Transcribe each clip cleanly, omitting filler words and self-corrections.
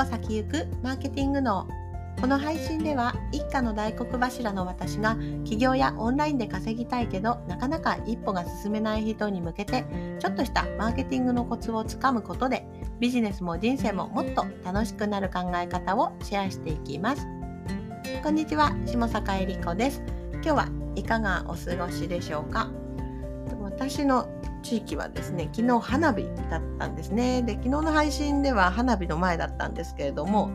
歩先行くマーケティング脳。この配信では一家の大黒柱の私が起業やオンラインで稼ぎたいけどなかなか一歩が進めない人に向けてちょっとしたマーケティングのコツをつかむことでビジネスも人生ももっと楽しくなる考え方をシェアしていきます。こんにちは、下坂恵理子です。今日はいかがお過ごしでしょうか。私の地域はですね、昨日花火だったんですね。で、昨日の配信では花火の前だったんですけれども、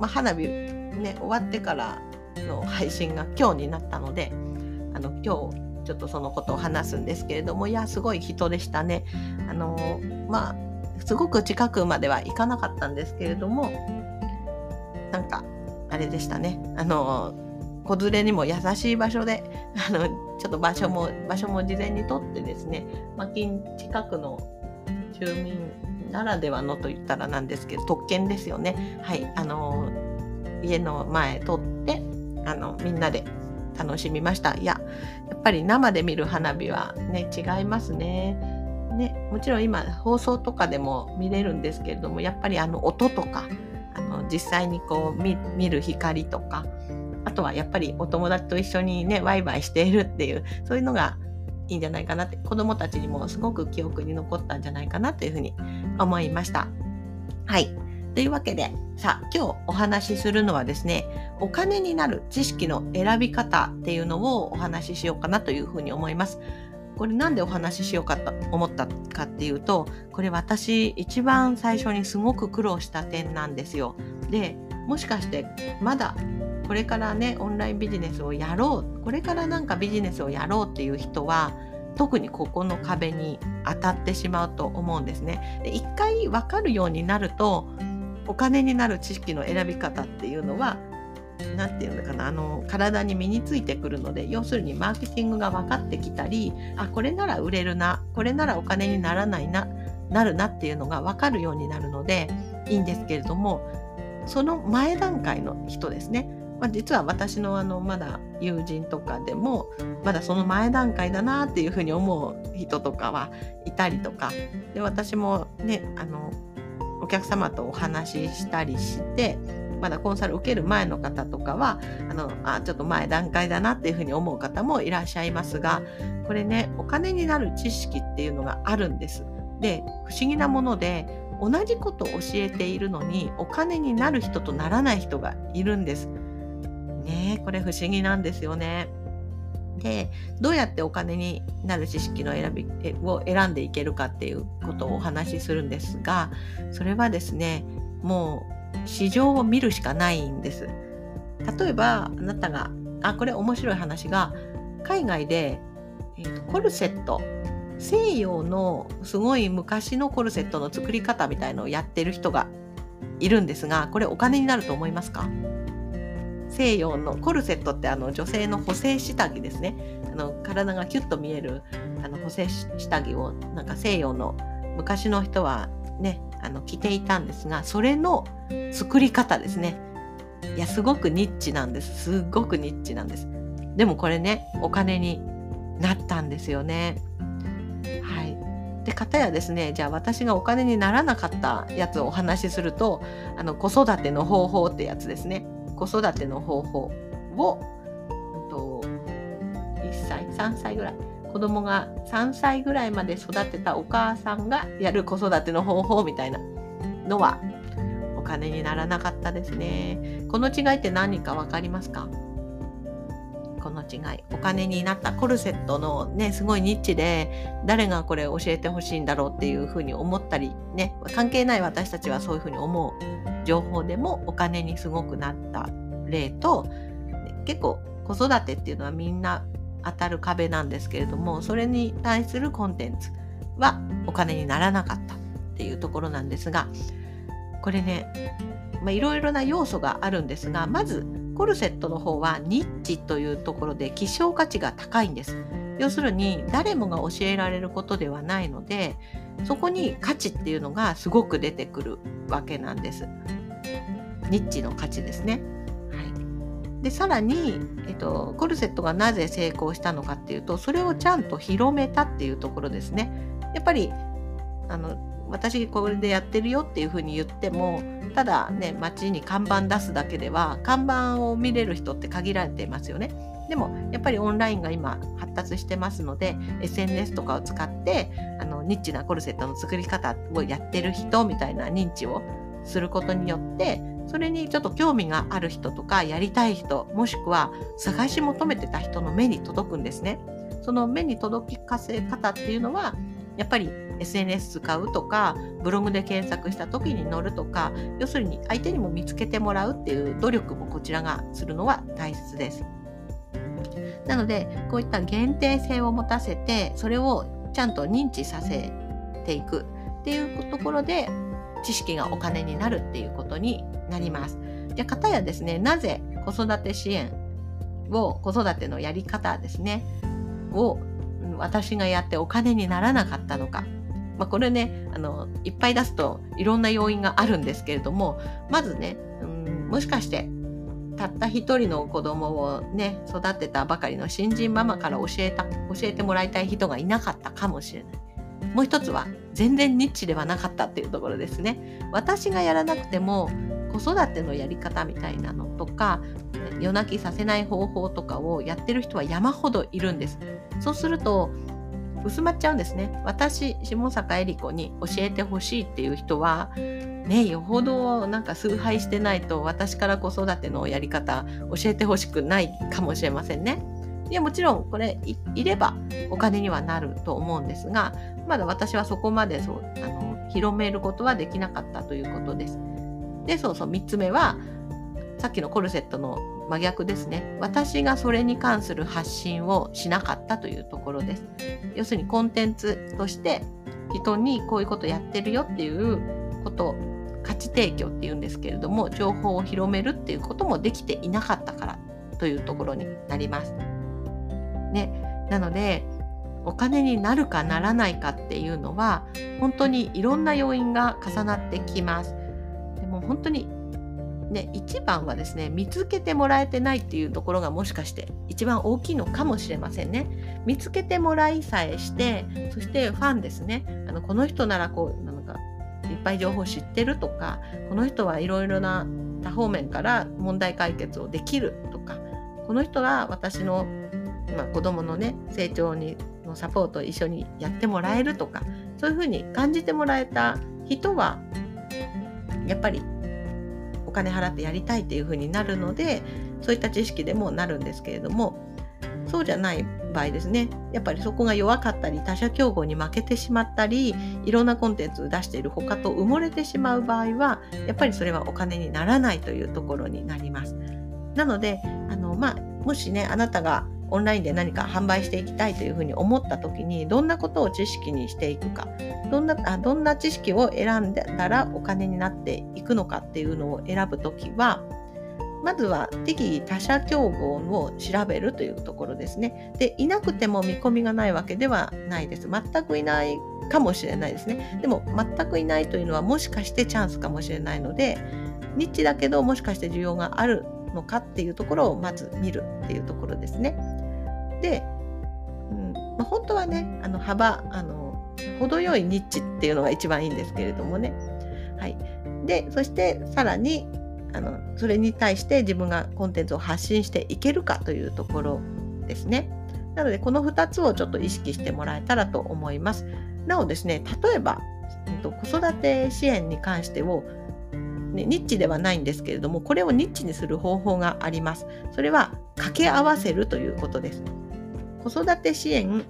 花火ね、終わってからの配信が今日になったので、今日ちょっとそのことを話すんですけれども、いや、すごい人でしたね。すごく近くまでは行かなかったんですけれども、なんかあれでしたね。子連れにも優しい場所で、ちょっと場所も事前に取ってですね、近くの住民ならではのと言ったらなんですけど、特権ですよね。はい、家の前取ってみんなで楽しみました。いや、やっぱり生で見る花火はね、違いますね。ね、もちろん今放送とかでも見れるんですけれども、やっぱり音とか実際にこう 見る光とか、あとはやっぱりお友達と一緒にねワイワイしているっていう、そういうのがいいんじゃないかなって、子どもたちにもすごく記憶に残ったんじゃないかなというふうに思いました。はい、というわけで、さあ今日お話しするのはですね、お金になる知識の選び方っていうのをお話ししようかなというふうに思います。これなんでお話ししようかと思ったかっていうと、これ私一番最初にすごく苦労した点なんですよ。で、もしかしてまだこれからね、オンラインビジネスをやろう、これからなんかビジネスをやろうっていう人は特にここの壁に当たってしまうと思うんですね。で、一回分かるようになると、お金になる知識の選び方っていうのはなんていうのかな、体に身についてくるので、要するにマーケティングが分かってきたり、あ、これなら売れるな、これならお金にならないな、なるなっていうのが分かるようになるのでいいんですけれども、その前段階の人ですね、実は私のまだ友人とかでもまだその前段階だなっていうふうに思う人とかはいたりとかで、私もねお客様とお話ししたりして、まだコンサル受ける前の方とかはちょっと前段階だなっていうふうに思う方もいらっしゃいますが、これね、お金になる知識っていうのがあるんです。で、不思議なもので、同じことを教えているのにお金になる人とならない人がいるんですね。これ不思議なんですよね。で、どうやってお金になる知識の選んでいけるかっていうことをお話しするんですが、それはですね、もう市場を見るしかないんです。例えばあなたが、これ面白い話が、海外で、コルセット、西洋のすごい昔のコルセットの作り方みたいのをやってる人がいるんですが、これお金になると思いますか？西洋のコルセットって女性の補正下着ですね。体がキュッと見える補正下着をなんか西洋の昔の人はね着ていたんですが、それの作り方ですね。いや、すごくニッチなんです。すごくニッチなんです。でもこれね、お金になったんですよね。はい。で、片やですね、じゃあ私がお金にならなかったやつをお話しすると、子育ての方法ってやつですね。子育ての方法を1歳3歳ぐらい、子供が3歳ぐらいまで育てたお母さんがやる子育ての方法みたいなのはお金にならなかったですね。この違いって何か分かりますか？この違い、お金になった。コルセットのね、すごいニッチで、誰がこれ教えてほしいんだろうっていうふうに思ったりね、関係ない私たちはそういうふうに思う情報でもお金にすごくなった例と、結構子育てっていうのはみんな当たる壁なんですけれども、それに対するコンテンツはお金にならなかったっていうところなんですが、これね、いろいろな要素があるんですが、まずコルセットの方はニッチというところで希少価値が高いんです。要するに誰もが教えられることではないので、そこに価値っていうのがすごく出てくるわけなんです。ニッチの価値ですね。で、さらに、コルセットがなぜ成功したのかっていうと、それをちゃんと広めたっていうところですね。やっぱり私これでやってるよっていうふうに言っても、ただね、街に看板出すだけでは看板を見れる人って限られていますよね。でもやっぱりオンラインが今発達してますので SNS とかを使ってニッチなコルセットの作り方をやってる人みたいな認知をすることによってそれにちょっと興味がある人とかやりたい人もしくは探し求めてた人の目に届くんですね。その目に届きかせ方っていうのはやっぱり SNS 使うとかブログで検索した時に載るとか要するに相手にも見つけてもらうっていう努力もこちらがするのは大切です。なのでこういった限定性を持たせてそれをちゃんと認知させていくっていうところで知識がお金になるっていうことになります。じゃあ片やですね、なぜ子育て支援を子育てのやり方ですねを私がやってお金にならなかったのか、これねいっぱい出すといろんな要因があるんですけれども、まずねもしかしてたった一人の子供をね育てたばかりの新人ママから教えてもらいたい人がいなかったかもしれない。もう一つは全然ニッチではなかったっていうところですね。私がやらなくても子育てのやり方みたいなのとか夜泣きさせない方法とかをやってる人は山ほどいるんです。そうすると薄まっちゃうんですね。私下坂恵理子に教えてほしいっていう人はねよほどなんか崇拝してないと私から子育てのやり方教えてほしくないかもしれませんね。いやもちろんこれ いればお金にはなると思うんですが、まだ私はそこまで広めることはできなかったということです。で3つ目はさっきのコルセットの真逆ですね。私がそれに関する発信をしなかったというところです。要するにコンテンツとして人にこういうことやってるよっていうこと価値提供っていうんですけれども情報を広めるっていうこともできていなかったからというところになりますね。なのでお金になるかならないかっていうのは本当にいろんな要因が重なってきます。でも本当にね一番はですね見つけてもらえてないっていうところがもしかして一番大きいのかもしれませんね。見つけてもらいさえしてそしてファンですねこの人ならこうなんかいっぱい情報知ってるとかこの人はいろいろな多方面から問題解決をできるとかこの人は私の子供のね成長にのサポートを一緒にやってもらえるとかそういう風に感じてもらえた人はやっぱりお金払ってやりたいっていう風になるのでそういった知識でもなるんですけれども、そうじゃない場合ですねやっぱりそこが弱かったり他者競合に負けてしまったりいろんなコンテンツを出している他と埋もれてしまう場合はやっぱりそれはお金にならないというところになります。なのでもしねあなたがオンラインで何か販売していきたいというふうに思った時にどんなことを知識にしていくかどんな知識を選んだらお金になっていくのかっていうのを選ぶときはまずは適宜他者競合を調べるというところですね。でいなくても見込みがないわけではないです。全くいないかもしれないですね。でも全くいないというのはもしかしてチャンスかもしれないのでニッチだけどもしかして需要があるのかっていうところをまず見るっていうところですね。で、本当はね程よいニッチっていうのが一番いいんですけれどもね、はい、でそしてさらにそれに対して自分がコンテンツを発信していけるかというところですね。なのでこの2つをちょっと意識してもらえたらと思います。なおですね例えば、子育て支援に関してをニッチではないんですけれどもこれをニッチにする方法があります。それは掛け合わせるということです。子育て支援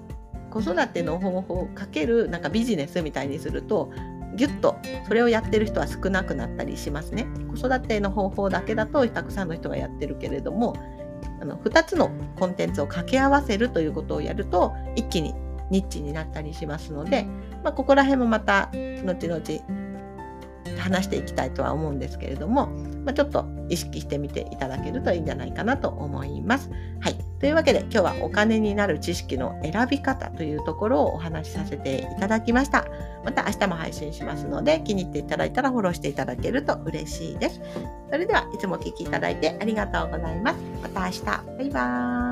子育ての方法をかけるなんかビジネスみたいにするとギュッとそれをやってる人は少なくなったりしますね。子育ての方法だけだとたくさんの人がやってるけれども2つのコンテンツを掛け合わせるということをやると一気にニッチになったりしますので、ここら辺もまた後々話していきたいとは思うんですけれども、ちょっと意識してみていただけるといいんじゃないかなと思います。はい、というわけで今日はお金になる知識の選び方というところをお話しさせていただきました。また明日も配信しますので気に入っていただいたらフォローしていただけると嬉しいです。それではいつもお聞きいただいてありがとうございます。また明日。バイバーイ。